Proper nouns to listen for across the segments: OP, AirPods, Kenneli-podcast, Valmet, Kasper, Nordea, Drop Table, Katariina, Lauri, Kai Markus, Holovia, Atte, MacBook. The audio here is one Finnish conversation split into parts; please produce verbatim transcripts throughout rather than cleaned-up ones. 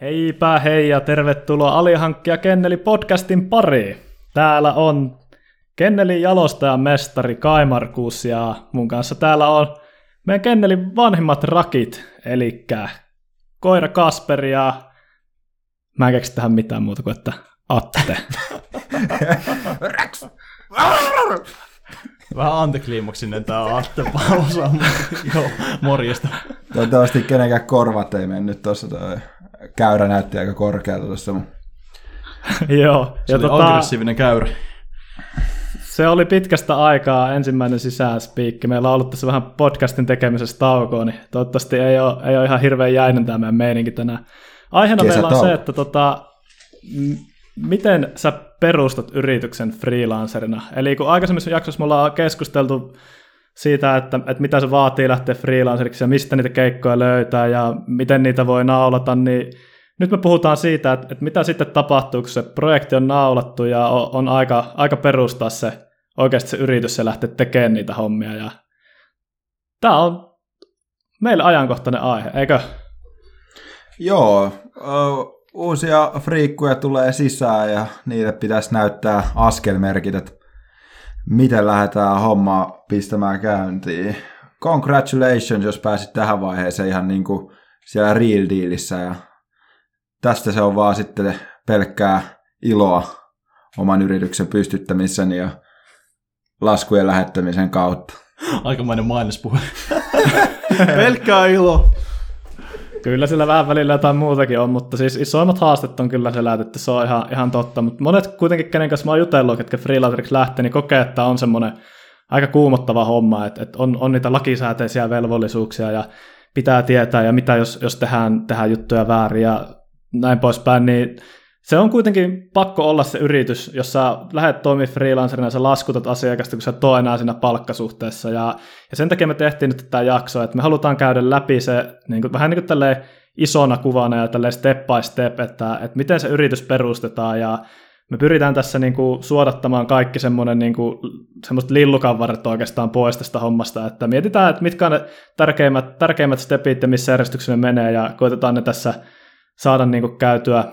Heipä hei ja tervetuloa alihankkija Kenneli-podcastin pariin. Täällä on Kennelin jalostajan mestari Kai Markus ja mun kanssa täällä on meidän Kennelin vanhimmat rakit, eli koira Kasper ja mä en keksi tähän mitään muuta kuin että Atte. Vähän antikliimaksinen tää on Atte pausa, joo, morjesta. Toivottavasti kenenkään korvat ei mennyt tuossa toi. Käyrä näytti aika korkealta tuossa. Joo. Se ja oli tota, aggressiivinen käyrä. Se oli pitkästä aikaa ensimmäinen sisäspiikki. Meillä on ollut tässä vähän podcastin tekemisessä taukoa, niin toivottavasti ei ole, ei ole ihan hirveän jäinen tämä meidän meininki tänään. Aiheena meillä on se, että tota, m- miten sä perustat yrityksen freelancerina. Eli kun aikaisemmissa jaksossa me ollaan keskusteltu siitä, että, että mitä se vaatii lähteä freelanceriksi ja mistä niitä keikkoja löytää ja miten niitä voi naulata, niin nyt me puhutaan siitä, että, että mitä sitten tapahtuu, kun se projekti on naulattu ja on, on aika, aika perustaa se oikeasti se yritys ja lähteä tekemään niitä hommia. Ja tämä on meille ajankohtainen aihe, eikö? Joo, uusia friikkuja tulee sisään ja niille pitäisi näyttää askelmerkit, että miten lähdetään hommaa pistämään käyntiin. Congratulations, jos pääsit tähän vaiheeseen ihan niin kuin siellä real dealissä. Ja tästä se on vaan sitten pelkkää iloa oman yrityksen pystyttämisen ja laskujen lähettämisen kautta. Aikamoinen mainospuhe. Pelkkää iloa. Kyllä sillä vähän välillä jotain muutakin on, mutta siis isoimmat haastet on kyllä selätetty, se on ihan, ihan totta, mutta monet kuitenkin, kenen kanssa mä oon jutellut, ketkä freelanceriksi lähtee, niin kokee, että on semmoinen aika kuumottava homma, että, että on, on niitä lakisääteisiä velvollisuuksia ja pitää tietää ja mitä jos, jos tehdään, tehdään juttuja väärin ja näin poispäin, niin se on kuitenkin pakko olla se yritys, jos sä lähdet toimimaan freelancerina ja sä laskutat asiakasta, kun sä et ole enää siinä palkkasuhteessa. Ja, ja sen takia me tehtiin nyt tätä jaksoa, että me halutaan käydä läpi se niin kuin, vähän niin kuin tälleen isona kuvana ja tälleen step by step, että, että miten se yritys perustetaan. Ja me pyritään tässä niin kuin suodattamaan kaikki semmoinen niin kuin, semmoista lillukanvarretta oikeastaan pois tästä hommasta, että mietitään, että mitkä on ne tärkeimmät, tärkeimmät stepit ja missä järjestyksessä ne menee ja koitetaan ne tässä saada niinku käytyä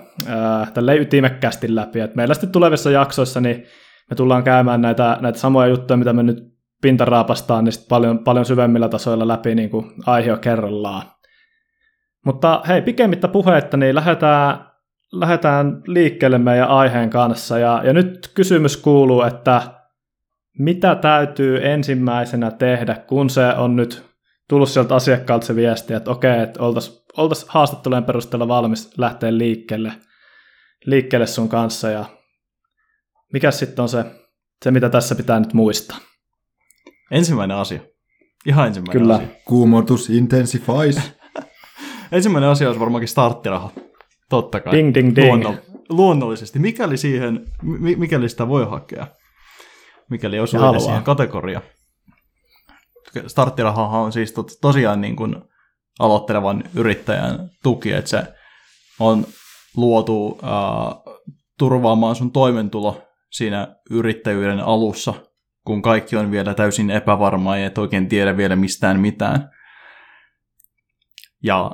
äh, tälleen ytimekkäästi läpi. Et meillä sitten tulevissa jaksoissa niin me tullaan käymään näitä, näitä samoja juttuja, mitä me nyt pintaraapastaan, niin paljon, paljon syvemmillä tasoilla läpi niinku aihe kerrallaan. Mutta hei, pikemmittä puheitta, niin lähdetään, lähdetään liikkeelle meidän aiheen kanssa. Ja, ja nyt kysymys kuuluu, että mitä täytyy ensimmäisenä tehdä, kun se on nyt tullut sieltä asiakkaalta se viesti, että okei, että oltaisiin Oltaisiin haastattelujen perusteella valmis lähteä liikkeelle, liikkeelle sun kanssa. Ja mikä sitten on se, se, mitä tässä pitää nyt muistaa? Ensimmäinen asia. Ihan ensimmäinen Kyllä. asia. Kuumotus intensifies. Ensimmäinen asia olisi varmaankin starttiraha. Totta kai. Ding, ding, ding. Luonno- luonnollisesti. Mikäli, siihen, mi- mikäli sitä voi hakea. Mikäli osuu edes siihen kategoriaan. Starttirahahan on siis to- tosiaan niin kuin aloittelevan yrittäjän tuki, että se on luotu ää, turvaamaan sun toimentulo siinä yrittäjyyden alussa, kun kaikki on vielä täysin epävarmaa ja et oikein tiedä vielä mistään mitään. Ja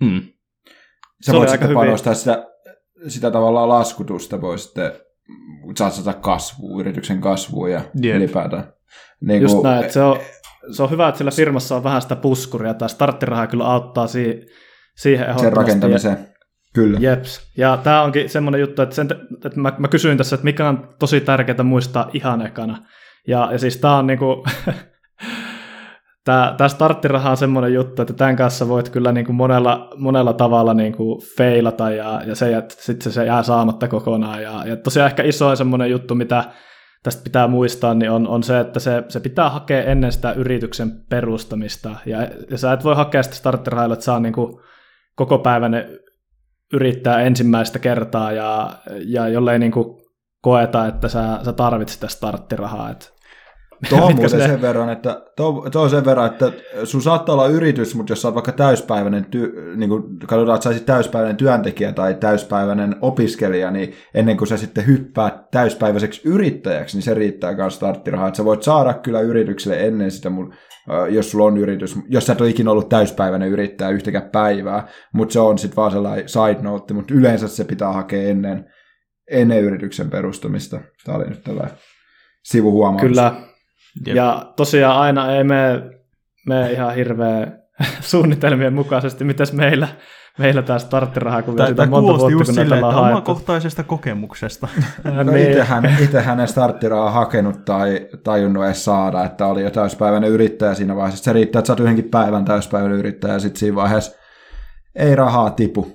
mm. Sä voit sitten panostaa sitä, sitä tavallaan laskutusta, voi sitten satsata kasvuun, yrityksen kasvuun ja yep. ylipäätään. Niin just kun, näin, että se on Se on hyvä, että sillä firmassa on vähän sitä puskuria. Tämä starttiraha kyllä auttaa siihen, siihen ehdottomasti. Sen rakentamiseen, kyllä. Jeps. Ja tämä onkin semmoinen juttu, että, sen, että mä, mä kysyin tässä, että mikä on tosi tärkeää muistaa ihan ekana. Ja, ja siis tämä on niinku, tää, tää starttiraha on semmoinen juttu, että tämän kanssa voit kyllä niinku monella, monella tavalla niinku feilata ja, ja se, sitten se jää saamatta kokonaan. Ja, ja tosiaan ehkä isoin semmoinen juttu, mitä tästä pitää muistaa, niin on, on se, että se, se pitää hakea ennen sitä yrityksen perustamista. Ja, ja sä et voi hakea sitä starttirahailla, että sä on niin kuin kokopäiväinen yrittäjä ensimmäistä kertaa, ja, ja jollei niin kuin koeta, että sä, sä tarvitset sitä starttirahaa. Et, tuo, on se... sen verran, että, tuo, tuo on sen verran, että sun saattaa olla yritys, mutta jos sä oot vaikka täyspäiväinen, ty- niin kuin katsotaan, että sä olisit täyspäiväinen työntekijä tai täyspäiväinen opiskelija, niin ennen kuin sä sitten hyppäät täyspäiväiseksi yrittäjäksi, niin se riittää myös starttirahaa. Että sä voit saada kyllä yritykselle ennen sitä mun jos sulla on yritys, jos sä et ole ikinä ollut täyspäiväinen yrittäjä yhtäkään päivää, mutta se on sitten vaan sellainen side note, mutta yleensä se pitää hakea ennen, ennen yrityksen perustamista. Tämä oli nyt tällainen sivuhuomaus. Kyllä, yep. Ja tosiaan aina ei mene, mene ihan hirveä suunnitelmien mukaisesti, mitäs meillä... Meillä taas starttirahaa, kun vielä sitä on monta vuotta, kun näitä ollaan haettu. Omakohtaisesta kokemuksesta. Itsehän, itsehän en starttirahaa hakenut tai tajunnut edes saada, että oli jo täyspäiväinen yrittäjä siinä vaiheessa. Se riittää, että sä oot yhdenkin päivän täyspäiväinen yrittäjä, ja sitten siinä vaiheessa ei rahaa tipu.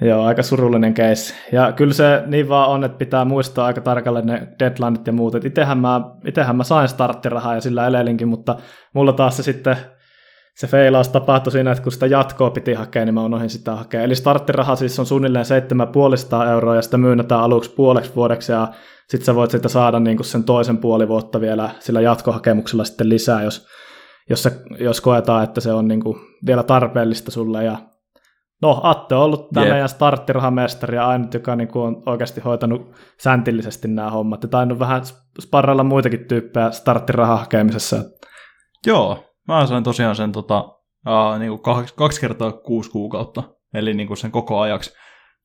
Joo, aika surullinen case. Ja kyllä se niin vaan on, että pitää muistaa aika tarkalleen ne deadlineit ja muut. Itsehän mä, itsehän mä sain starttirahaa ja sillä elelinkin, mutta mulla taas se sitten... Se feilaus tapahtui siinä, että kun sitä jatkoa piti hakea, niin mä unohdin sitä hakea. Eli starttiraha siis on suunnilleen seitsemänsataa euroa, ja sitä myynnetään aluksi puoleksi vuodeksi, ja sitten sä voit sitä saada niin kuin sen toisen puoli vuotta vielä sillä jatkohakemuksella sitten lisää, jos, jos, se, jos koetaan, että se on niin kuin vielä tarpeellista sulle. Ja... No, Atte on ollut tämä yep. meidän starttirahamestari, ja ainut, joka niin kuin on oikeasti hoitanut säntillisesti nämä hommat. Ja tainnut vähän sparrailla muitakin tyyppejä starttirahahakemisessa. Joo. Mä sain tosiaan sen tota, äh, niinku kaksi, kaksi kertaa kuusi kuukautta, eli niinku sen koko ajaksi.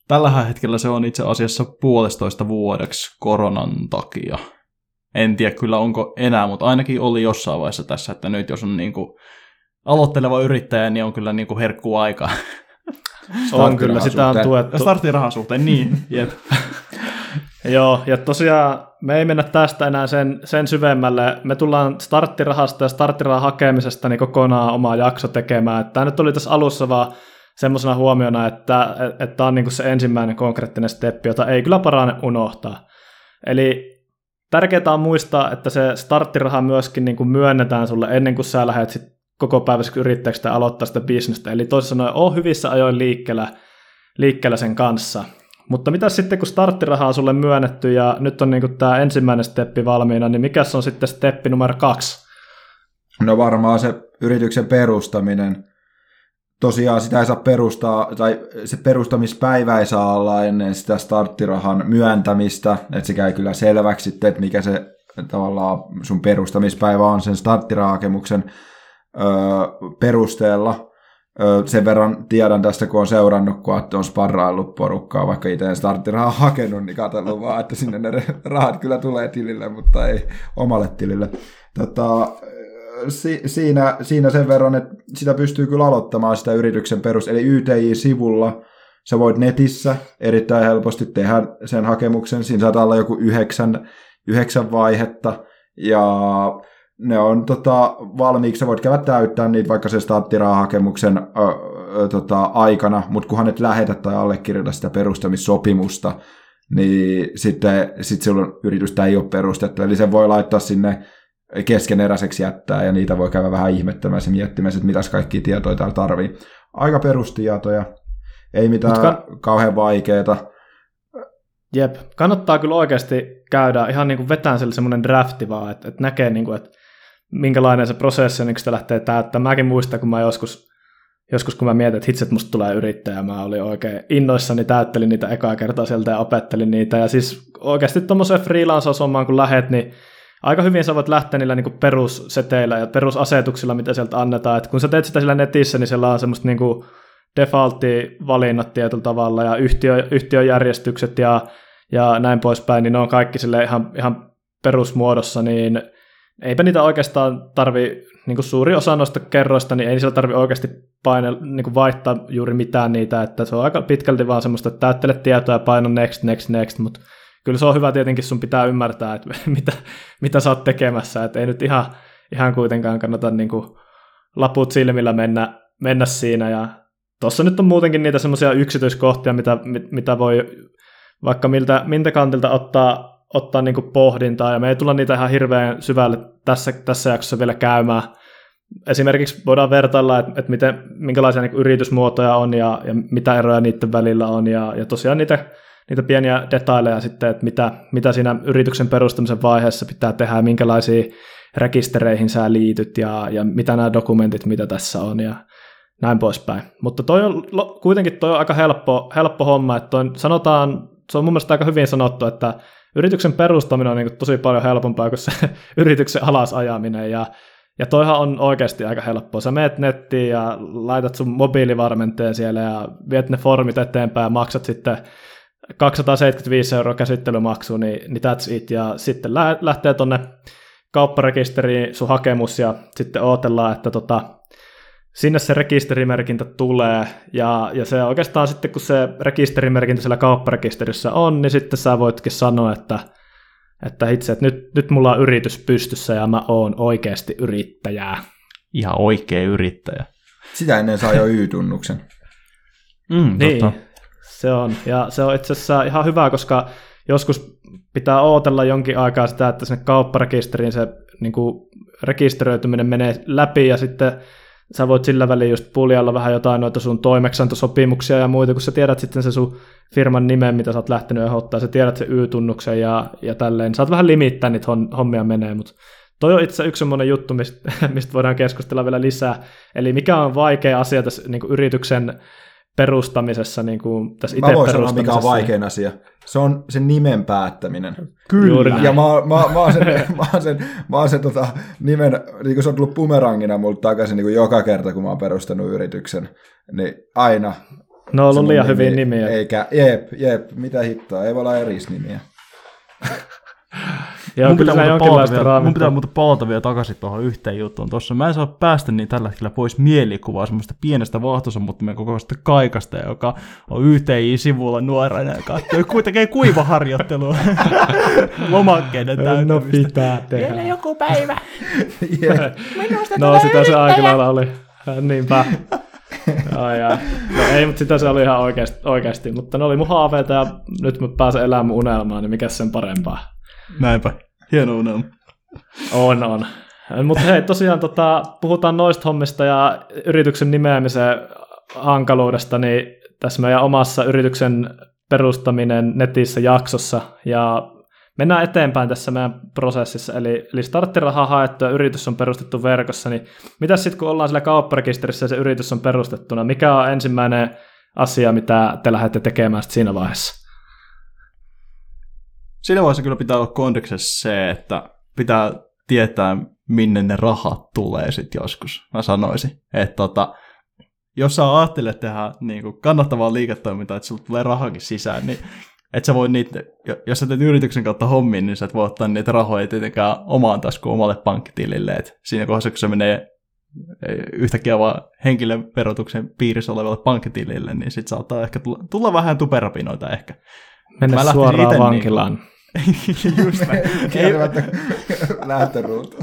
Tällä hetkellä se on itse asiassa puolestoista vuodeksi koronan takia. En tiedä kyllä onko enää, mutta ainakin oli jossain vaiheessa tässä, että nyt jos on niinku aloitteleva yrittäjä, niin on kyllä niinku herkkuu aika. On kyllä, sitä on tuettu. Starttirahan suhteen, niin. Jep. Joo, ja tosiaan me ei mennä tästä enää sen, sen syvemmälle. Me tullaan starttirahasta ja starttirahan hakemisesta niin kokonaan omaa jakso tekemään. Tämä nyt oli tässä alussa vaan semmoisena huomiona, että tämä on niin kuin se ensimmäinen konkreettinen steppi, jota ei kyllä parane unohtaa. Eli tärkeää on muistaa, että se starttiraha myöskin niin kuin myönnetään sulle ennen kuin sä lähdet sit koko päiväksi yrittäjäksi tai aloittaa sitä bisnestä. Eli toisin sanoen, ole hyvissä ajoin liikkeellä, liikkeellä sen kanssa. Mutta mitä sitten, kun starttiraha on sulle myönnetty ja nyt on niin tämä ensimmäinen steppi valmiina, niin mikä on sitten steppi numero kaksi? No varmaan se yrityksen perustaminen. Tosiaan sitä ei saa perustaa, tai se perustamispäivä ei saa olla ennen sitä starttirahan myöntämistä, että se käy kyllä selväksi sitten, että mikä se tavallaan sun perustamispäivä on sen starttirahahakemuksen öö, perusteella. Sen verran tiedän tästä, kun on seurannut, kun Atte on sparraillut porukkaa, vaikka itse en starttirahaa hakenut, niin katsellut vaan, että sinne ne rahat kyllä tulee tilille, mutta ei omalle tilille. Tota, si- siinä, siinä sen verran, että sitä pystyy kyllä aloittamaan sitä yrityksen perus, eli Y T I-sivulla. Sä voit netissä erittäin helposti tehdä sen hakemuksen. Siinä saattaa olla joku yhdeksän, yhdeksän vaihetta, ja... Ne on tota, valmiiksi, sä voit käydä täyttämään niitä vaikka se starttirahahakemuksen ö, ö, tota, aikana, mutta kunhan et lähetä tai allekirjoita sitä perustamissopimusta, niin sitten sit silloin yritystä ei ole perustettu. Eli sen voi laittaa sinne keskeneräiseksi jättää, ja niitä voi käydä vähän ihmettämässä ja miettimässä, että mitäs kaikkia tietoja täällä tarvii. Aika perustietoja, ei mitään Mutka... kauhean vaikeaa. Jep, kannattaa kyllä oikeasti käydä ihan niin kuin vetään semmoinen drafti vaan, että, että näkee niin kuin, että minkälainen se prosessi on, kun sitä lähtee täyttämään. Mäkin muistan, kun mä joskus, joskus kun mä mietin, että hitsi, että musta tulee yrittäjä, mä olin oikein innoissani, täyttelin niitä ekaa kertaa sieltä ja opettelin niitä. Ja siis oikeasti tuommoiseen freelance-osommaan, kun lähet, niin aika hyvin sä voit lähteä niillä niin kuin perusseteillä ja perusasetuksilla, mitä sieltä annetaan. Et kun sä teet sitä sillä netissä, niin siellä on semmoista niin kuin defaultti-valinnat tietyllä tavalla ja yhtiö, yhtiöjärjestykset ja ja näin poispäin, niin ne on kaikki sille ihan, ihan perusmuodossa, niin eipä niitä oikeastaan tarvi, niin kuin suuri osa noista kerroista, niin ei siellä tarvi oikeasti paine, niin kuin vaihtaa juuri mitään niitä, että se on aika pitkälti vaan semmoista, että täyttele tietoa ja paino next, next, next, mutta kyllä se on hyvä tietenkin, sun pitää ymmärtää, että mitä, mitä sä oot tekemässä, että ei nyt ihan, ihan kuitenkaan kannata niin kuin laput silmillä mennä, mennä siinä, ja tuossa nyt on muutenkin niitä semmoisia yksityiskohtia, mitä, mitä voi vaikka miltä, miltä kantilta ottaa, ottaa niin kuin pohdintaa, ja me ei tulla niitä ihan hirveän syvälle tässä, tässä jaksossa vielä käymään. Esimerkiksi voidaan vertailla, että, että miten, minkälaisia niin kuin yritysmuotoja on, ja, ja mitä eroja niiden välillä on, ja, ja tosiaan niitä, niitä pieniä detaileja sitten, että mitä, mitä siinä yrityksen perustamisen vaiheessa pitää tehdä, ja minkälaisia rekistereihin sä liityt, ja, ja mitä nämä dokumentit, mitä tässä on, ja näin poispäin. Mutta toi on, kuitenkin toi on aika helppo, helppo homma, että toi, sanotaan, se on mun mielestä aika hyvin sanottu, että yrityksen perustaminen on niin kuin tosi paljon helpompaa kuin se yrityksen alasajaminen, ja, Ja toihan on oikeasti aika helppoa. Sä meet nettiin ja laitat sun mobiilivarmenteen siellä ja viet ne formit eteenpäin ja maksat sitten kaksisataaseitsemänkymmentäviisi euroa käsittelymaksu, niin, niin that's it. Ja sitten lä- lähtee tonne kaupparekisteriin sun hakemus ja sitten odotellaan, että tota, sinne se rekisterimerkintä tulee. Ja, ja se oikeastaan sitten, kun se rekisterimerkintä siellä kaupparekisterissä on, niin sitten sä voitkin sanoa, että Että itse, että nyt, nyt mulla on yritys pystyssä ja mä oon oikeasti yrittäjää. Ihan oikea yrittäjä. Sitä ennen saa jo Y-tunnuksen. Mm, niin, totta. Se on. Ja se on itse asiassa ihan hyvä, koska joskus pitää ootella jonkin aikaa sitä, että sinne kaupparekisteriin se niin kuin rekisteröityminen menee läpi ja sitten sä voit sillä väliin just puljalla vähän jotain noita sun toimeksiantosopimuksia ja muita, kun sä tiedät sitten se sun firman nimen, mitä sä oot lähtenyt ehdottaa, sä tiedät se Y-tunnuksen ja, ja tälleen. Sä oot vähän limittää niitä hommia menee, mutta toi on itse yksi semmoinen juttu, mistä, mistä voidaan keskustella vielä lisää. Eli mikä on vaikea asia tässä niin kuin yrityksen perustamisessa, niin kuin tässä itse perustamisessa. Mä voin sanoa, mikä on vaikein asia. Se on sen nimen päättäminen. Kyllä. Juuri. Ja mä, mä, mä oon sen, mä oon sen, mä oon sen tota, nimen, niin kuin se on tullut bumerangina mulle takaisin niin kuin joka kerta, kun mä oon perustanut yrityksen, niin aina. No on ollut liian hyviä nimiä. Eikä, jep, jep, mitä hittoa, ei voi olla eris nimiä. Joo, mun, pitää vielä, mun pitää muuta palata vielä takaisin tuohon yhteen juttuun tuossa. Mä en saa päästä niin tällä hetkellä pois mielikuvaa semmoista pienestä vaahtosammuttimen kokoisesta kaikasta, joka on Y T I-sivulla nuorena, joka on kuitenkin kuivaharjoittelua lomakkeiden täyttämistä. No pitää tehdä. Vielä joku päivä. Yeah. Minusta no sitä se aikalailla oli. Niinpä. Ai, ai. No ei, mutta sitä se oli ihan oikeasti, oikeasti. Mutta ne oli mun haaveita ja nyt mä pääsen elämään mun unelmaan, niin mikäs sen parempaa. Näinpä. Hieno unelma. On, on. Mutta hei, tosiaan tota, puhutaan noista hommista ja yrityksen nimeämisen hankaluudesta, niin tässä meidän omassa yrityksen perustaminen netissä jaksossa. Ja mennään eteenpäin tässä meidän prosessissa, eli, eli starttirahaa haettu ja yritys on perustettu verkossa, niin mitäs sitten kun ollaan siellä kaupparekisterissä ja se yritys on perustettuna, mikä on ensimmäinen asia, mitä te lähdette tekemään siinä vaiheessa? Siinä vaiheessa kyllä pitää olla kondeksessa se, että pitää tietää, minne ne rahat tulee sitten joskus, mä sanoisin. Että tota, jos sä ajattelet tehdä niin kuin kannattavaa liiketoimintaa, että sulla tulee rahakin sisään, niin et sä voi niitä, jos sä teet yrityksen kautta hommiin, niin sä et voi ottaa niitä rahoja tietenkään omaan taskuun omalle pankkitilille. Et siinä kohdassa, kun se menee yhtäkkiä vaan henkilöverotuksen piirissä olevalle pankkitilille, niin sit saattaa ehkä tulla, tulla vähän tuperapinoita ehkä. Mennä suoraan vankilaan. Niin. Just näin. Kiertämättä lähtöruutu.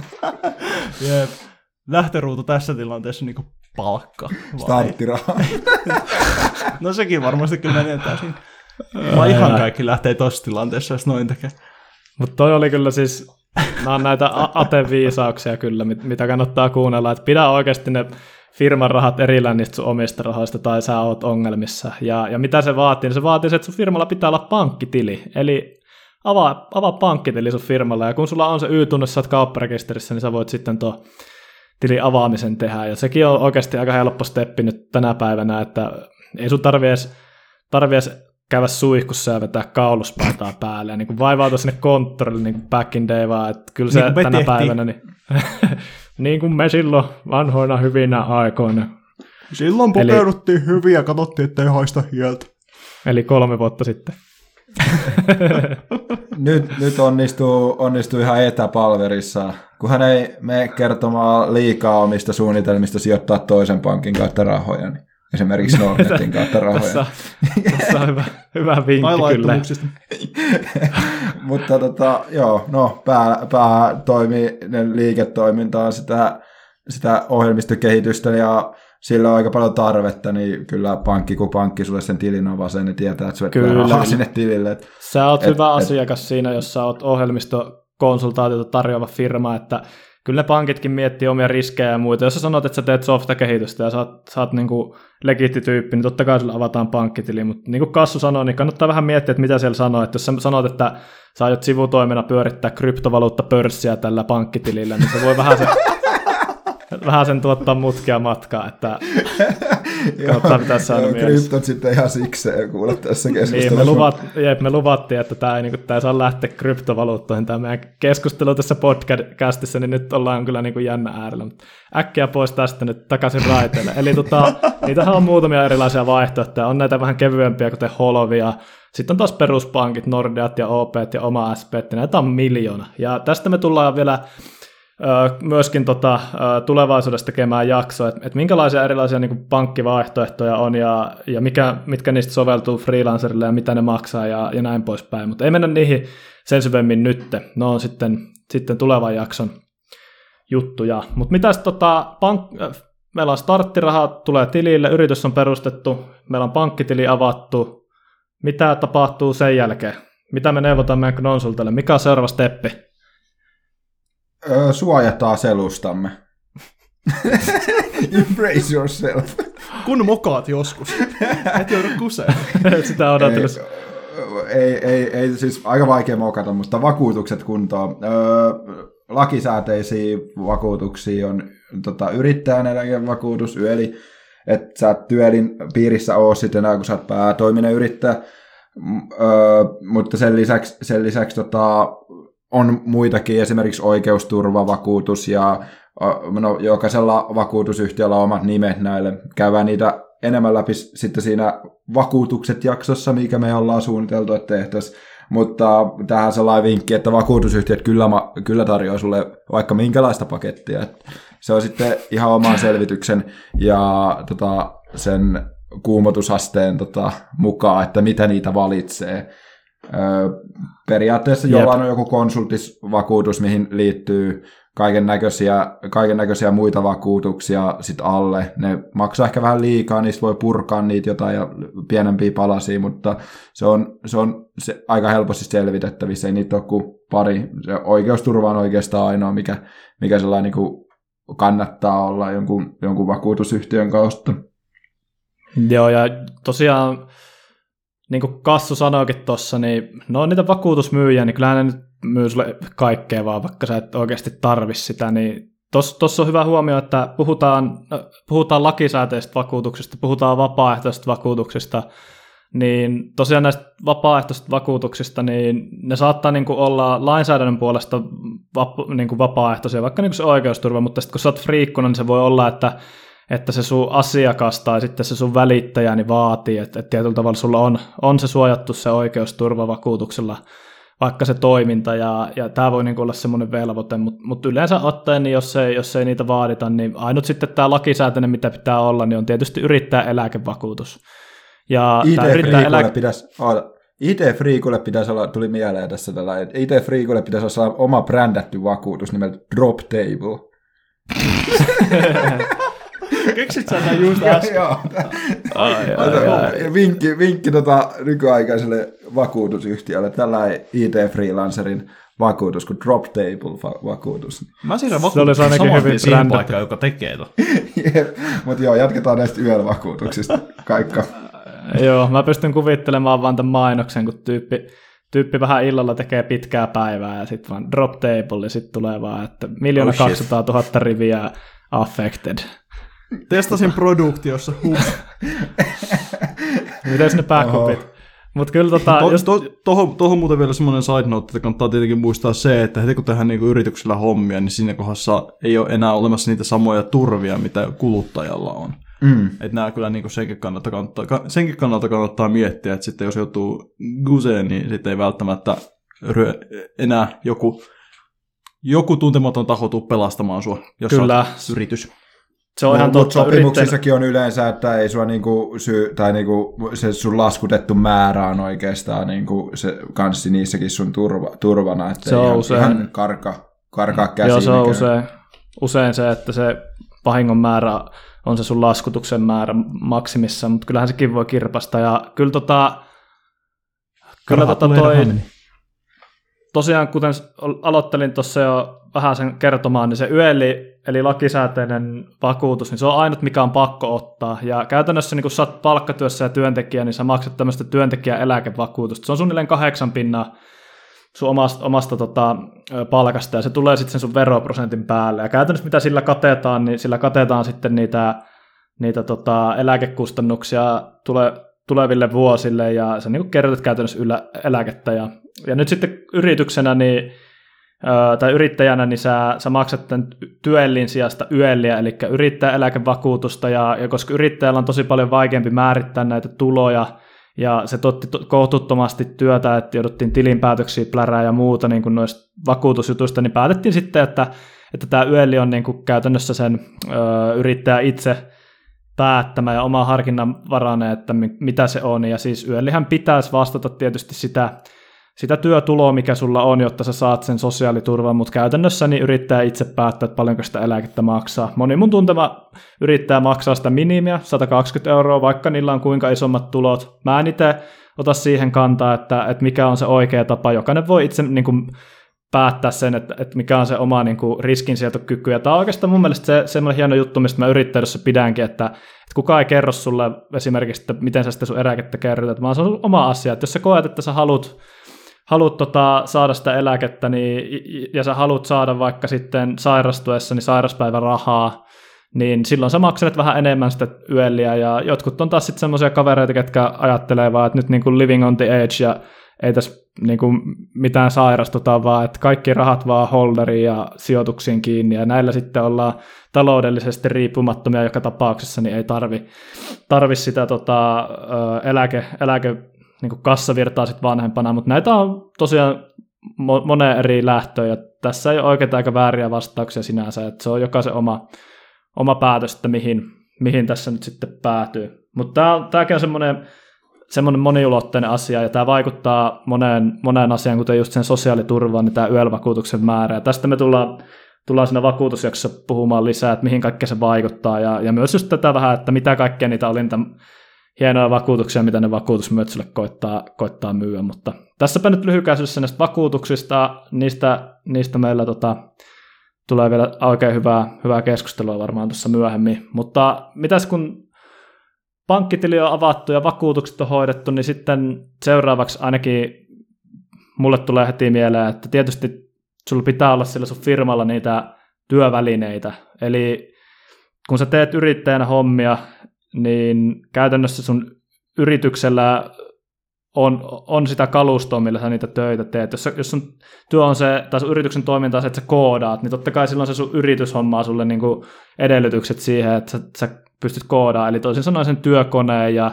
Jep. Lähtöruutu tässä tilanteessa niin kuin palkka. Starttiraha. No sekin varmasti kyllä menee täysin. Vaan ihan kaikki lähtee tossa tilanteessa, jos noin tekee. Mutta toi oli kyllä siis, nämä on näitä ateviisauksia kyllä, mitä kannattaa kuunnella, että pidä oikeasti ne firman rahat erillään niistä sun omista rahoista tai sä oot ongelmissa. Ja, ja mitä se vaatii? Se vaatii se, että sun firmalla pitää olla pankkitili. Eli avaa, avaa pankkitili sun firmalla ja kun sulla on se Y-tunne, sä oot kaupparekisterissä, niin sä voit sitten tuo tilin avaamisen tehdä. Ja sekin on oikeasti aika helppo steppi nyt tänä päivänä, että ei sun tarvii edes, tarvii edes käydä suihkussa ja vetää kauluspaitaa päälle ja niin vaivautua sinne konttorille niin kuin back in day vaan, että kyllä se niin tänä tehtiin päivänä niin, niin kuin me silloin vanhoina hyvinä aikoina. Silloin pukeuduttiin eli, hyviä ja katsottiin, ettei haista hieltä. Eli kolme vuotta sitten. nyt nyt onnistuu, onnistuu ihan etäpalverissa, kunhan ei mene kertomaan liikaa omista suunnitelmista sijoittaa toisen pankin kautta rahoja, niin esimerkiksi Nordetin kautta rahoja. Tässä, tässä on hyvä, hyvä vinkki kyllä. Mutta tota, joo, no, pää, pää toimii, liiketoiminta on sitä, sitä ohjelmistokehitystä ja sillä on aika paljon tarvetta, niin kyllä pankki kuin pankki sulle sen tilin on vasen, niin tietää, että sulle rahaa sinne tilille. Et, sä oot et, hyvä et, asiakas siinä, jos sä oot ohjelmistokonsultaatiota tarjoava firma, että kyllä ne pankitkin miettii omia riskejä ja muita. Jos sä sanot, että sä teet softakehitystä ja sä oot, sä oot niinku legittityyppi, niin totta kai sulla avataan pankkitili. Mutta niin kuin Kassu sanoi, niin kannattaa vähän miettiä, että mitä siellä sanoo. Että jos sä sanot, että sä aiot sivutoimena pyörittää kryptovaluuttapörssiä tällä pankkitilillä, niin se voi vähän sen, vähän sen tuottaa mutkia matkaa. Että Katsotaan tässä on mielessä. Kryptot sitten ihan sikseen kuule tässä keskustelussa. Niin, me, luvat, jep, me luvattiin, että tämä ei, niin kuin, tämä ei saa lähteä kryptovaluuttoihin. Tämä meidän keskustelu tässä podcastissa, niin nyt ollaan kyllä niin kuin jännä äärellä. Mutta äkkiä pois tästä nyt takaisin raiteille. Eli tota, niitähän on muutamia erilaisia vaihtoehtoja. On näitä vähän kevyempiä, kuten Holovia. Sitten on taas peruspankit, Nordeat ja O P ja Oma S P T. Näitä on miljoona. Ja tästä me tullaan vielä myöskin tota, tulevaisuudessa tekemään jaksoa, että et minkälaisia erilaisia niin kuin pankkivaihtoehtoja on ja, ja mikä, mitkä niistä soveltuu freelancerille ja mitä ne maksaa ja, ja näin poispäin, mutta ei mennä niihin sen syvemmin nyt, ne on sitten, sitten tulevan jakson juttuja. Mutta mitäs tota, pank- meillä on starttiraha, tulee tilille, yritys on perustettu, meillä on pankkitili avattu, mitä tapahtuu sen jälkeen, mitä me neuvotaan meidän konsultille, mikä on seuraava steppi? Suojataan selustamme. Embrace yourself. Kun mokaat joskus. Et joudu kuseen. Sitä on odotellut. Ei, ei, ei, siis aika vaikea mokata, mutta vakuutukset kuntoon. Öö, lakisääteisiä vakuutuksia on tota, yrittäjän eläkevakuutus, eli että sä et työlin piirissä oo sitten enää, kun sä oot päätoiminen yrittäjä. Öö, mutta sen lisäksi, sen lisäksi tota, on muitakin, esimerkiksi oikeusturvavakuutus ja no, jokaisella vakuutusyhtiöllä on omat nimet näille. Käydään niitä enemmän läpi sitten siinä vakuutukset-jaksossa, mikä me ollaan suunniteltu, että tehtäisiin. Mutta tähän sellainen vinkki, että vakuutusyhtiöt kyllä, kyllä tarjoaa sulle vaikka minkälaista pakettia. Se on sitten ihan oman selvityksen ja tota, sen kuumotusasteen tota, mukaan, että mitä niitä valitsee. Periaatteessa jollain on joku konsulttivakuutus, mihin liittyy kaiken näköisiä, kaiken näköisiä muita vakuutuksia sit alle. Ne maksaa ehkä vähän liikaa, niistä voi purkaa niitä jotain ja pienempiä palasia, mutta se on, se on se aika helposti selvitettävissä. Ei niitä ole kuin pari. Se oikeusturva on oikeastaan ainoa, mikä, mikä sellainen niin kuin kannattaa olla jonkun, jonkun vakuutusyhtiön kautta. Joo, ja tosiaan niin kuin Kassu sanoikin tuossa, niin no niitä vakuutusmyyjiä, niin kyllähän ne nyt myy sulle kaikkea vaan, vaikka sä et oikeasti tarvi sitä, niin tuossa on hyvä huomio, että puhutaan, puhutaan lakisääteisistä vakuutuksista, puhutaan vapaaehtoisista vakuutuksista, niin tosiaan näistä vapaaehtoisista vakuutuksista, niin ne saattaa niin kuin olla lainsäädännön puolesta vapa- niin kuin vapaaehtoisia, vaikka niin kuin se oikeusturva, mutta sitten kun sä oot friikkuna, niin se voi olla, että että se sun asiakas tai sitten se sun välittäjä niin vaatii, että, että tietyllä tavalla sulla on, on se suojattu se oikeusturvavakuutuksella, vaikka se toiminta, ja, ja tämä voi niin olla semmoinen velvoite, mutta mut yleensä ottaen, niin jos ei, jos ei niitä vaadita, niin ainut sitten tämä lakisääteinen, mitä pitää olla, niin on tietysti yrittäjän eläkevakuutus. I T-friikulle pitäisi olla, tuli mieleen tässä tällainen, että I T-friikulle pitäisi olla oma brändätty vakuutus nimeltä Drop Table. Keksit sä tämän just äsken? Joo. Vinkki, vinkki tota nykyaikaiselle vakuutusyhtiölle. Tällainen I T-freelancerin vakuutus kuin Drop Table-vakuutus. Mä siinä vakuutus on samankin siinä paikka, joka tekee tuon. Mutta joo, jatketaan näistä Y L-vakuutuksista. Kaikka. Joo, mä pystyn kuvittelemaan vaan tämän mainoksen, kun tyyppi... Tyyppi vähän illalla tekee pitkää päivää ja sitten vaan Drop Table ja sitten tulee vaan, että miljoona oh kaksisataa tuhatta riviä affected. Testasin produktiossa. Mites ne backupit? Mut kyllä tota... To, jos... to, tohon, tohon muuten vielä semmoinen side note, että kannattaa tietenkin muistaa se, että heti kun tehdään niinku yrityksellä hommia, niin siinä kohdassa ei ole enää olemassa niitä samoja turvia, mitä kuluttajalla on. Mm. Että nämä kyllä niinku senkin, kannalta kannattaa, senkin kannalta kannattaa miettiä, että sitten jos joutuu guseen, niin sitten ei välttämättä ryö, enää joku, joku tuntematon taho tuu pelastamaan sua, jos kyllä. Sä oot yritys. Se on ihan totta. Sopimuksissakin yrittäjä... on yleensä, että ei sua niinku syy, tai niinku se sun laskutettu määrä on oikeastaan niinku se kanssi niissäkin sun turva, turvana, että se on usein... ihan karka, karkaa käsiin. Joo, se on usein, usein se, että se vahingon määrä on se sun laskutuksen määrä maksimissa, mutta kyllähän sekin voi kirpasta. Ja kyllä tota, kyllä tota toi, tosiaan kuten aloittelin tuossa jo vähän sen kertomaan, niin se yöli, eli lakisääteinen vakuutus, niin se on ainut, mikä on pakko ottaa. Ja käytännössä, niin kun sä oot palkkatyössä ja työntekijä, niin sä maksat tämmöistä työntekijän eläkevakuutusta. Se on suunnilleen kahdeksan pinnaa sun omasta, omasta tota, palkasta, ja se tulee sitten sen sun veroprosentin päälle. Ja käytännössä mitä sillä katetaan, niin sillä katetaan sitten niitä niitä tota, eläkekustannuksia tule, tuleville vuosille, ja sä niin kerrotat käytännössä ylä, eläkettä. Ja, ja nyt sitten yrityksenä, niin, ö, tai yrittäjänä, niin sä, sä maksat tämän tyellin sijasta yölliä, eli yrittäjäeläkevakuutusta, ja, ja koska yrittäjällä on tosi paljon vaikeampi määrittää näitä tuloja, ja se totti kohtuuttomasti työtä, että jouduttiin tilinpäätöksiä, plärää ja muuta niin kuin noista vakuutusjutuista, niin päätettiin sitten, että, että tämä yölli on niin kuin käytännössä sen ö, yrittäjä itse päättämä ja oma harkinnan varana, että mitä se on. Ja siis yöllihän pitäisi vastata tietysti sitä, sitä työtuloa, mikä sulla on, jotta sä saat sen sosiaaliturvan, mutta käytännössä niin yrittäjä itse päättää, että paljonko sitä eläkettä maksaa. Moni mun tuntema yrittäjä maksaa sitä minimiä, sata kaksikymmentä euroa, vaikka niillä on kuinka isommat tulot. Mä en itse ota siihen kantaa, että, että mikä on se oikea tapa. Jokainen voi itse niin kuin päättää sen, että, että mikä on se oma niin kuin riskinsietokyky. Ja tämä on oikeastaan mun mielestä se, semmoinen hieno juttu, mistä mä yrittäjyydessä pidänkin, että, että kukaan ei kerro sulle esimerkiksi, että miten sä sitä sun eläkettä kerrytät, vaan se on oma asia. Että jos sä koet, että sä haluat haluat tota, saada sitä eläkettä, niin, ja sä haluat saada vaikka sitten sairastuessa niin sairaspäivärahaa, niin silloin sä makselet vähän enemmän sitä yölliä, ja jotkut on taas sitten semmoisia kavereita, ketkä ajattelee vaan, että nyt niin kuin living on the edge, ja ei tässä niin kuin mitään sairastuta, vaan että kaikki rahat vaan holderiin ja sijoituksiin kiinni, ja näillä sitten ollaan taloudellisesti riippumattomia joka tapauksessa, niin ei tarvi, tarvi sitä tota, eläke, eläke niin kassavirtaa sitten vanhempana, mutta näitä on tosiaan mo- moneen eri lähtöön, ja tässä ei ole oikeita eikä vääriä vastauksia sinänsä, että se on jokaisen oma, oma päätös, että mihin, mihin tässä nyt sitten päätyy. Mutta tämäkin on semmoinen, semmoinen moniulotteinen asia, ja tämä vaikuttaa moneen, moneen asiaan, kuten just sen sosiaaliturvaan, niin tämä Y E L-vakuutuksen määrä, ja tästä me tullaan, tullaan siinä vakuutusjaksossa puhumaan lisää, että mihin kaikkea se vaikuttaa, ja, ja myös just tätä vähän, että mitä kaikkea niitä oli niitä hienoja vakuutuksia, mitä ne vakuutusmyötsille koittaa, koittaa myyä, mutta tässäpä nyt lyhykäisyydessä näistä vakuutuksista, niistä, niistä meillä tota, tulee vielä oikein hyvää, hyvää keskustelua varmaan tuossa myöhemmin, mutta mitäs kun pankkitili on avattu ja vakuutukset on hoidettu, niin sitten seuraavaksi ainakin mulle tulee heti mieleen, että tietysti sulla pitää olla sillä sun firmalla niitä työvälineitä, eli kun sä teet yrittäjänä hommia, niin käytännössä sun yrityksellä on, on sitä kalustoa, millä sä niitä töitä teet. Jos, jos sun työ on se, tai sun yrityksen toiminta on se, että sä koodaat, niin totta kai silloin se sun yritys hommaa sulle niin kuin edellytykset siihen, että sä, sä pystyt koodaamaan. Eli toisin sanoen sen työkoneen, ja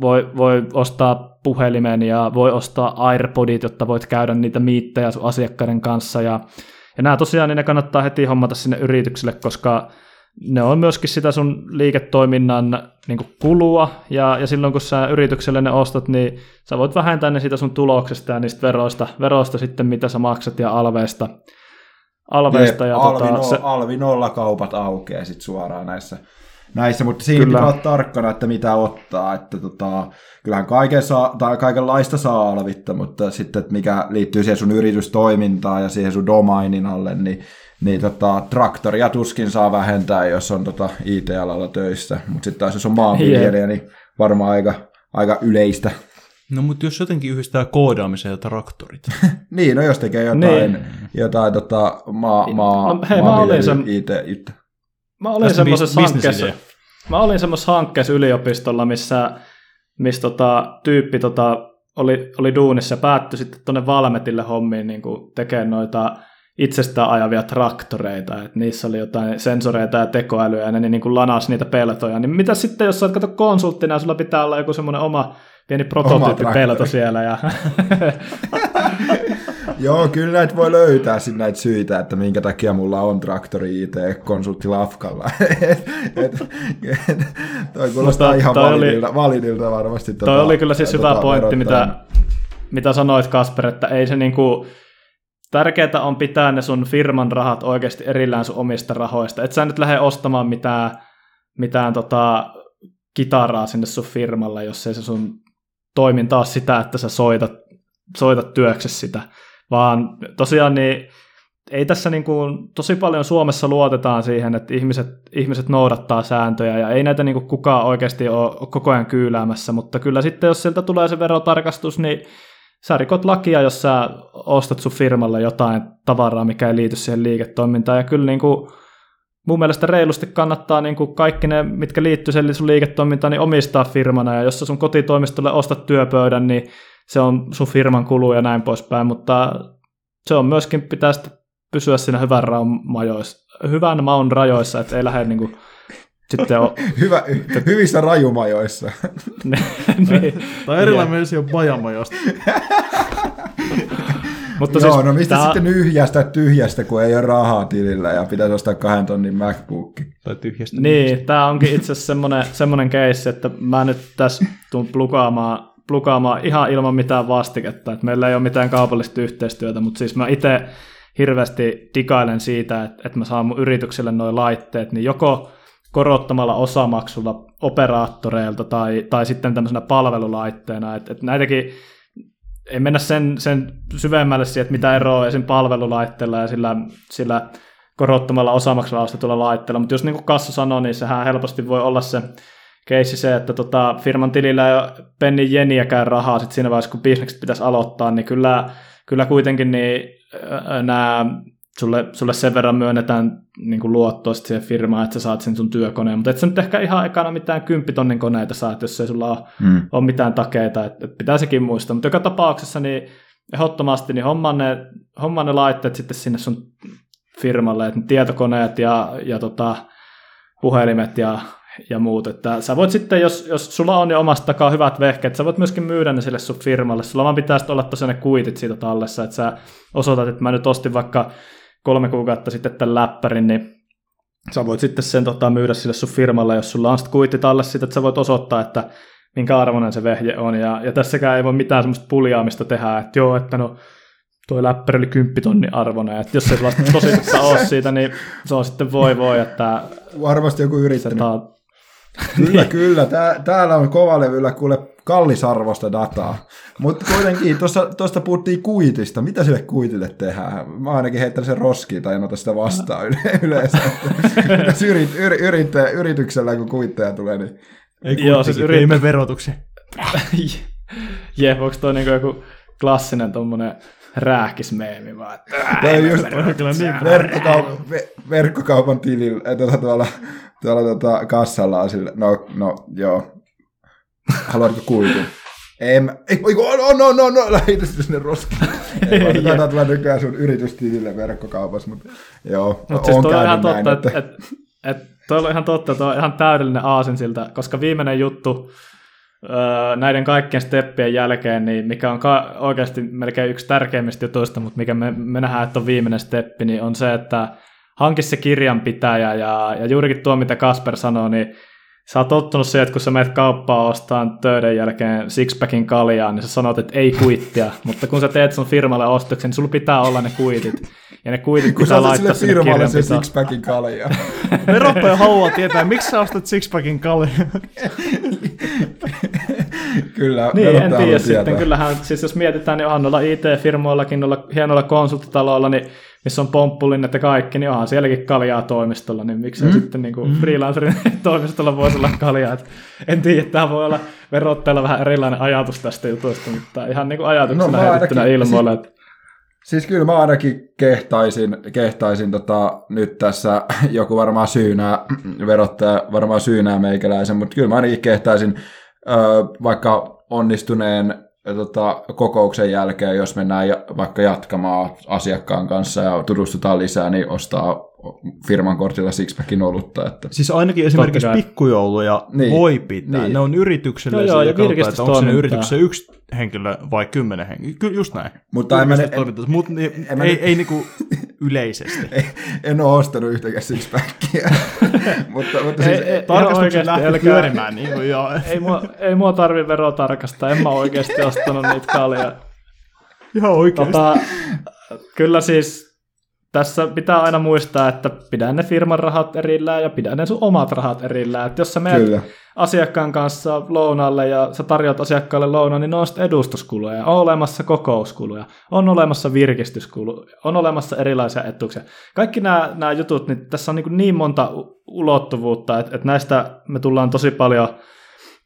voi, voi ostaa puhelimen, ja voi ostaa AirPodit, jotta voit käydä niitä miittejä sun asiakkaiden kanssa. Ja, ja nämä tosiaan, niin ne kannattaa heti hommata sinne yritykselle, koska ne on myöskin sitä sun liiketoiminnan niin kuin kulua, ja, ja silloin kun sä yritykselle ne ostat, niin sä voit vähentää ne siitä sun tuloksesta ja niistä veroista, veroista sitten, mitä sä maksat, ja alveista. alveista Jeep, ja alvi, tota, no, se... alvi nollakaupat aukeaa sitten suoraan näissä, näissä mutta siinä pitää olla tarkkana, että mitä ottaa. Että tota, kyllähän kaiken saa, tai kaikenlaista saa alvitta, mutta sitten että mikä liittyy siihen sun yritystoimintaan ja siihen sun domainin alle, niin Niin tota, traktoria tuskin saa vähentää, jos on tota I T-alalla töissä, mutta sitten taas jos on maanviljelijä, niin varmaan aika, aika yleistä. No mutta jos jotenkin yhdistää koodaamisen ja traktorit. Niin, no jos tekee jotain, niin. jotain tota, maa, maa, Hei, maanviljelijä mä olin I T. Mä olin semmoisessa hankkeessa, hankkeessa yliopistolla, missä, missä tota, tyyppi tota, oli, oli duunissa ja päättyi sitten tuonne Valmetille hommiin niin tekemään noita itsestään ajavia traktoreita, että niissä oli jotain sensoreita ja tekoälyä, ja ne niin kuin lanas niitä peltoja, niin mitä sitten, jos sä oot kato konsulttina, sulla pitää olla joku semmoinen oma pieni prototyyppipelto siellä. Ja joo, kyllä näitä voi löytää sitten näitä syitä, että minkä takia mulla on traktori I T-konsultti lafkalla. Toi kuulostaa ihan validilta varmasti. Toi oli kyllä siis hyvä pointti, mitä sanoit, Kasper, että ei se niinku tärkeää on pitää ne sun firman rahat oikeasti erillään sun omista rahoista. Et sä nyt lähde ostamaan mitään, mitään tota kitaraa sinne sun firmalle, jos ei se sun toiminta ole sitä, että sä soitat, soitat työksessä sitä. Vaan tosiaan niin ei tässä niin kuin, tosi paljon Suomessa luotetaan siihen, että ihmiset, ihmiset noudattaa sääntöjä, ja ei näitä niin kuin kukaan oikeasti ole koko ajan kyyläämässä, mutta kyllä sitten jos sieltä tulee se verotarkastus, niin sä rikot lakia, jos sä ostat sun firmalle jotain tavaraa, mikä ei liity siihen liiketoimintaan, ja kyllä niin kuin mun mielestä reilusti kannattaa niin kuin kaikki ne, mitkä liittyy sen sun liiketoimintaan, niin omistaa firmana. Ja jos sä sun kotitoimistolle ostat työpöydän, niin se on sun firman kulu ja näin poispäin. Mutta se on myöskin, pitää sitten pysyä siinä hyvän, hyvän maun rajoissa, että ei lähde niin kuin sitten on... Hyvä, hyvissä rajumajoissa. niin. Tai erilainen myös jo pajamajoista. Mutta joo, siis no mistä tää... sitten yhjästä tyhjästä, kun ei ole rahaa tilillä ja pitäisi ostaa kahden tonnin MacBookki. Tai tyhjästä. Niin, tämä onkin itse asiassa semmoinen, semmoinen keissi, että mä nyt tässä tuun plukaamaan, plukaamaan ihan ilman mitään vastiketta. Et meillä ei ole mitään kaupallista yhteistyötä, mutta siis mä itse hirveästi digailen siitä, että, että mä saan mun yritykselle nuo laitteet, niin joko korottamalla osamaksulla operaattoreilta tai, tai sitten tämmöisenä palvelulaitteena, että et näitäkin ei mennä sen, sen syvemmälle siihen, että mitä eroa esim. Palvelulaitteella ja sillä, sillä korottamalla osamaksulla ostetulla laitteella, mutta jos niin kuin Kassu sanoi, niin sehän helposti voi olla se keissi se, että tota, firman tilillä ei ole pennin jeniäkään rahaa sit siinä vaiheessa, kun bisnekset pitäisi aloittaa, niin kyllä, kyllä kuitenkin niin, äh, nämä Sulle, sulle sen verran myönnetään niin luottoa siihen firmaan, että sä saat sen sun työkoneen, mutta et sä nyt ehkä ihan ekana mitään kymppitonnin koneita saat, jos ei sulla ole, hmm. ole mitään takeita, että et pitää sekin muistaa. Mutta joka tapauksessa niin ehdottomasti niin homma ne, homma ne laitteet sitten sinne sun firmalle, että tietokoneet ja, ja tota, puhelimet ja, ja muut. Että sä voit sitten, jos, jos sulla on jo omasta takaa hyvät vehkeet, sä voit myöskin myydä ne sille sun firmalle. Sulla vaan pitää olla tosiaan ne kuitit siitä tallessa, että sä osoitat, että mä nyt ostin vaikka kolme kuukautta sitten tämän läppärin, niin sä voit sitten sen tota, myydä sille sun firmalle, jos sulla on sitten kuitti talle siitä, että sä voit osoittaa, että minkä arvoinen se vehje on, ja, ja tässäkään ei voi mitään semmoista puljaamista tehdä, että joo, että no toi läppäri oli kymppitonnin arvoinen, että jos se sellaista tositetta ole siitä, niin se on sitten voi voi, että... Varmasti joku yrittänyt. Ta... Kyllä, kyllä, tää, täällä on kovalevyllä kuule kallisarvosta dataa, mutta kuitenkin tuosta puhuttiin kuitista. Mitä sille kuitille tehdään? Mä ainakin heittän sen roskiin tai en ota sitä vastaan yleensä. Yrit, yr, yrittä, yrityksellä, kun kuitteja tulee, niin... Ei kuitteja, siis yrit... me verotuksen. Jep, onko toi niinku joku klassinen tommonen rääkismeemi vaan? Tämä on just verkkokaupan tilillä, tuolla, tuolla, tuolla tuota, kassalla on sille, no, no joo. Haluatko kuitun? Ei, no, no, no, no, lähitä sinne roskiin. Tätä tulee nykyään sun yritystilille verkkokaupassa, mutta joo, mut siis on käynyt näin. Mutta siis toi on ihan totta, toi on ihan täydellinen aasinsilta, koska viimeinen juttu öö, näiden kaikkien steppien jälkeen, niin mikä on ka- oikeasti melkein yksi tärkeimmistä jutuista, mutta mikä me, me nähdään, että on viimeinen steppi, niin on se, että hanki se kirjanpitäjä ja, ja juurikin tuo, mitä Kasper sanoi, niin sä oot tottunut siihen, että kun sä menet kauppaan ostamaan töiden jälkeen sixpackin kaljaa, niin sä sanot, että ei kuittia. Mutta kun sä teet sun firmalle ostoksen, niin sulla pitää olla ne kuitit. Ja ne kuitit kun pitää laittaa sinne kirjanpitoon. Kun sä oot sille firmalle se sixpackin kaljaa. Verottaja haluaa tietää, miksi sä ostat sixpackin kaljaa. Kyllä, niin, en tiedä sitten. Kyllähän, siis jos mietitään, niin onhan noilla I T-firmoillakin, noilla hienoilla konsulttitaloilla, niin missä on pomppulinnat ja kaikki, niin onhan sielläkin kaljaa toimistolla, niin miksei mm. sitten niin kuin mm. freelancerin toimistolla voisi olla kaljaa. Et en tiedä, että tämä voi olla verottajalla vähän erilainen ajatus tästä jutusta, mutta ihan niin kuin ajatuksena no, heitettynä ilmoille. Siis, siis kyllä mä ainakin kehtaisin, kehtaisin tota, nyt tässä joku varmaan syynää, verottaja varmaan syynää meikäläisen, mutta kyllä mä ainakin kehtaisin ö, vaikka onnistuneen Tota, kokouksen jälkeen, jos mennään vaikka jatkamaan asiakkaan kanssa ja tutustutaan lisää, niin ostaa firman kortilla sixpackin olutta. Että... Siis ainakin esimerkiksi pikkujouluja niin voi pitää. Niin. Ne on yritykselle, joo, ja katsotaan, että onko se yrityksessä yksi henkilö vai kymmenen henkilöä. Kyllä just näin. Mutta en mä, en, Mut, niin, en mä ei, nyt... ei niinku yleisesti. en, en ole ostanut yhtäkään sixpackia. mutta, mutta siis, ei, ei, tarkastuksen lähti pyörimään. Niin kuin, ei, mua, ei mua tarvi verotarkastaa. En mä oikeasti ostanut niitä kaljaa. Joo, oikeasti. Tota, kyllä siis... Tässä pitää aina muistaa, että pidä ne firman rahat erillään ja pidä ne sun omat rahat erillään. Että jos sä menet Kyllä. asiakkaan kanssa lounaalle ja sä tarjoat asiakkaalle lounaan, niin ne on sitten edustuskuluja, on olemassa kokouskuluja, on olemassa virkistyskuluja, on olemassa erilaisia etuuksia. Kaikki nämä, nämä jutut, niin tässä on niin, niin monta ulottuvuutta, että, että näistä me tullaan tosi paljon...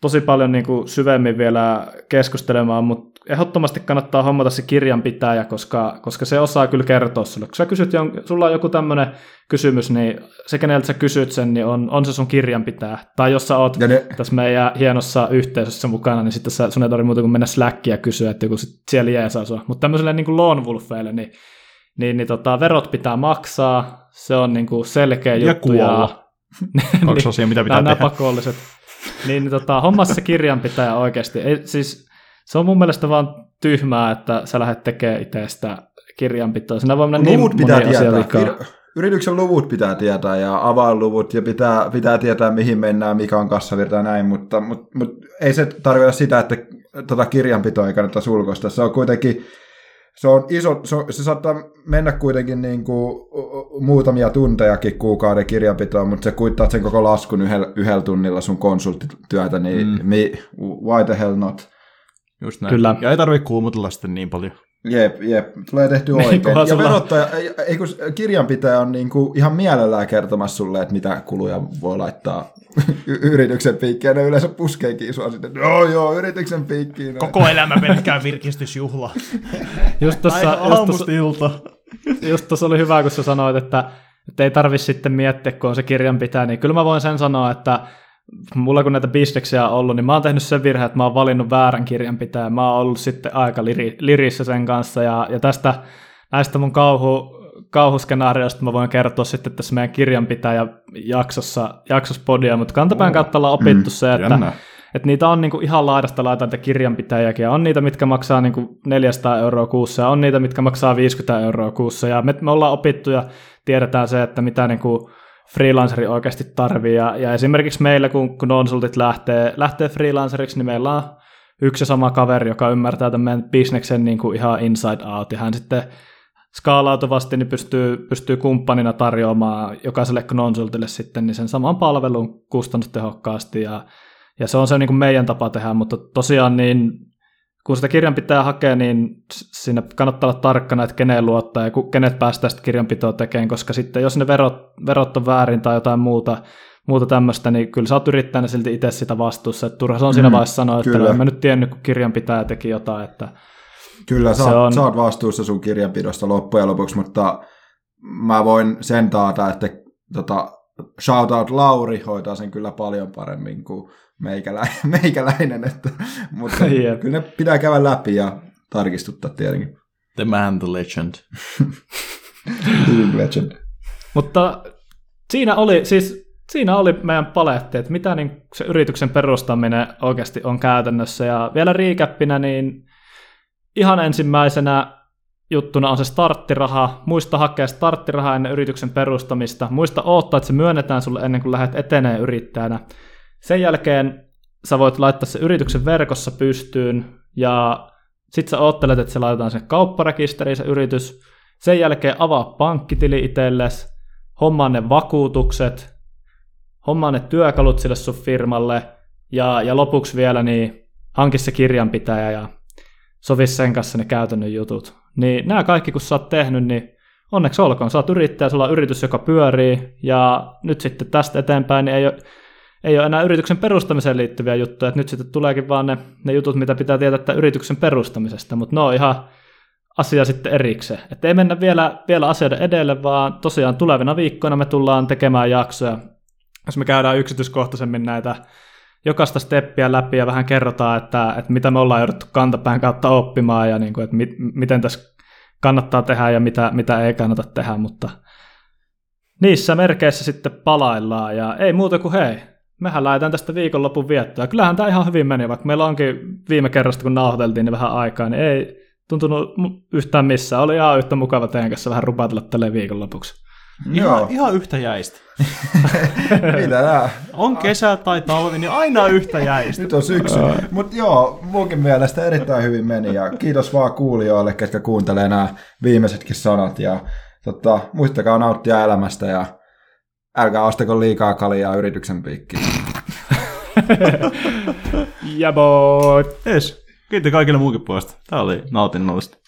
tosi paljon niin kuin syvemmin vielä keskustelemaan, mutta ehdottomasti kannattaa hommata se kirjanpitäjä, koska, koska se osaa kyllä kertoa sulle. Kun sä kysyt, sulla on joku tämmöinen kysymys, niin se, keneltä sä kysyt sen, niin on, on se sun kirjanpitäjä. Tai jos sä oot ne... tässä meidän hienossa yhteisössä mukana, niin sitten sun ei tarvitse muuta kuin mennä Slackia kysyä, että joku sit siellä jeesaa sua. Mutta tämmöiselle niin kuin lone wolfeille, niin, niin, niin tota, verot pitää maksaa, se on niin kuin selkeä ja juttu. Kuolla. Ja onko se asia, mitä pitää nämä tehdä? Nämä pakolliset. Niin, niin tota, hommassa se kirjanpitäjä oikeasti. Ei, siis, se on mun mielestä vaan tyhmää, että sä lähdet tekemään itse sitä kirjanpitoa. Siinä voi mennä luvut niin moni asia liikaa. Yrityksen luvut pitää tietää ja avainluvut ja pitää, pitää tietää, mihin mennään, mikä on kassavirta ja näin, mutta, mutta, mutta ei se tarkoita sitä, että tota kirjanpitoa ei kannata sulkoista. Se on kuitenkin, se on iso, se, on, se saattaa mennä kuitenkin niin kuin muutamia tuntejakin kuukauden kirjanpitoa, mutta se kuittaa sen koko laskun yhdellä, yhdellä tunnilla sun konsulttityötä, niin mm. me, why the hell not? Just näin. Kyllä. Ja ei tarvitse kuumutella sitten niin paljon. Jep, jep. Tulee tehty oikein. Ja verottaja, ei kun kirjanpitäjä on niin kuin ihan mielellään kertomassa sulle, että mitä kuluja voi laittaa y- yrityksen piikkiin. Ne yleensä puskeekin sua sitten. Joo, joo, yrityksen piikkiin. Koko elämä pelkkää virkistysjuhla. Just tossa, aamusta ilta. Just tuossa oli hyvä, kun sä sanoit, että, että ei tarvitse sitten miettiä, kun on se kirjanpitäjä. Niin kyllä mä voin sen sanoa, että mulla kun näitä bisneksiä on ollut, niin mä oon tehnyt sen virheen, että mä oon valinnut väärän kirjanpitäjän. Mä oon ollut sitten aika liri, lirissä sen kanssa, ja, ja tästä näistä mun kauhu, kauhuskenaarioista mä voin kertoa sitten tässä meidän kirjanpitäjä jaksossa, jaksossa podia, mutta kantapään kautta ollaan opittu mm, se, että, että niitä on niinku ihan laidasta laitaan niitä kirjanpitäjiäkin, ja on niitä, mitkä maksaa niinku neljäsataa euroa kuussa, ja on niitä, mitkä maksaa viisikymmentä euroa kuussa, ja me, me ollaan opittu ja tiedetään se, että mitä niinku freelanceri oikeasti tarvii, ja, ja esimerkiksi meillä, kun konsultit lähtee, lähtee freelanceriksi, niin meillä on yksi sama kaveri, joka ymmärtää tämän meidän bisneksen niin kuin ihan inside out, ja hän sitten skaalautuvasti niin pystyy, pystyy kumppanina tarjoamaan jokaiselle konsultille sitten niin sen saman palvelun kustannustehokkaasti, ja, ja se on se niin kuin meidän tapa tehdä, mutta tosiaan niin kun sitä kirjanpitää hakee, niin siinä kannattaa olla tarkkana, että keneen luottaa ja kenet päästään sitä kirjanpitoa tekemään, koska sitten jos ne verot, verot on väärin tai jotain muuta, muuta tämmöistä, niin kyllä sä oot yrittäjänä silti itse sitä vastuussa. Että turha se on siinä vaiheessa sanoa, että kyllä. En mä nyt tiennyt, kun kirjanpitää teki jotain. Että kyllä sä, on... sä oot vastuussa sun kirjanpidosta loppujen lopuksi, mutta mä voin sen taata, että tota, shoutout Lauri hoitaa sen kyllä paljon paremmin kuin meikäläinen, meikäläinen että, mutta yeah. Kyllä ne pitää käydä läpi ja tarkistuttaa tietenkin. The man, the legend. The legend. Mutta siinä oli, siis, siinä oli meidän paletti, että mitä niin se yrityksen perustaminen oikeasti on käytännössä. Ja vielä riikäppinä, niin ihan ensimmäisenä juttuna on se starttiraha. Muista hakea starttirahaa ennen yrityksen perustamista. Muista odottaa, että se myönnetään sulle ennen kuin lähdet eteneen yrittäjänä. Sen jälkeen sä voit laittaa se yrityksen verkossa pystyyn, ja sit sä oottelet, että se laitetaan sen kaupparekisteriin se yritys. Sen jälkeen avaa pankkitili itsellesi, hommaa ne vakuutukset, hommaa ne työkalut sille sun firmalle, ja, ja lopuksi vielä niin hanki se kirjanpitäjä ja sovi sen kanssa ne käytännön jutut. Niin nämä kaikki, kun sä oot tehnyt, niin onneksi olkoon. Sä oot yrittäjä, sulla on yritys, joka pyörii, ja nyt sitten tästä eteenpäin niin ei ole... Ei ole enää yrityksen perustamiseen liittyviä juttuja, että nyt sitten tuleekin vaan ne, ne jutut, mitä pitää tietää yrityksen perustamisesta, mutta ne on ihan asia sitten erikseen. Että ei mennä vielä, vielä asioiden edelle, vaan tosiaan tulevina viikkoina me tullaan tekemään jaksoja, jos me käydään yksityiskohtaisemmin näitä jokaista steppiä läpi ja vähän kerrotaan, että, että mitä me ollaan jouduttu kantapään kautta oppimaan ja niin kuin, että mi, miten tässä kannattaa tehdä ja mitä, mitä ei kannata tehdä, mutta niissä merkeissä sitten palaillaan ja ei muuta kuin hei. Mehän lähdetään tästä viikonlopun viettoa. Kyllähän tämä ihan hyvin meni, vaikka meillä onkin viime kerrasta, kun nauhoiteltiin niin vähän aikaa, niin ei tuntunut yhtään missään. Oli ihan yhtä mukava teidän kanssa vähän rupatella tälle viikonlopuksi. Ihan, ihan yhtä jäistä. Mitä nää? On kesä tai talvi, niin aina yhtä jäistä. Nyt on syksy. Mutta joo, munkin mielestä erittäin hyvin meni. Ja kiitos vaan kuulijoille, ketkä kuuntelee nämä viimeisetkin sanat. Ja, totta, muistakaa nauttia elämästä ja älkää ostako liikaa kaljaa yrityksen piikkiin. Ja boy. Yes. Kiitos kaikille muukin puolesta. Tämä oli nautinnollista.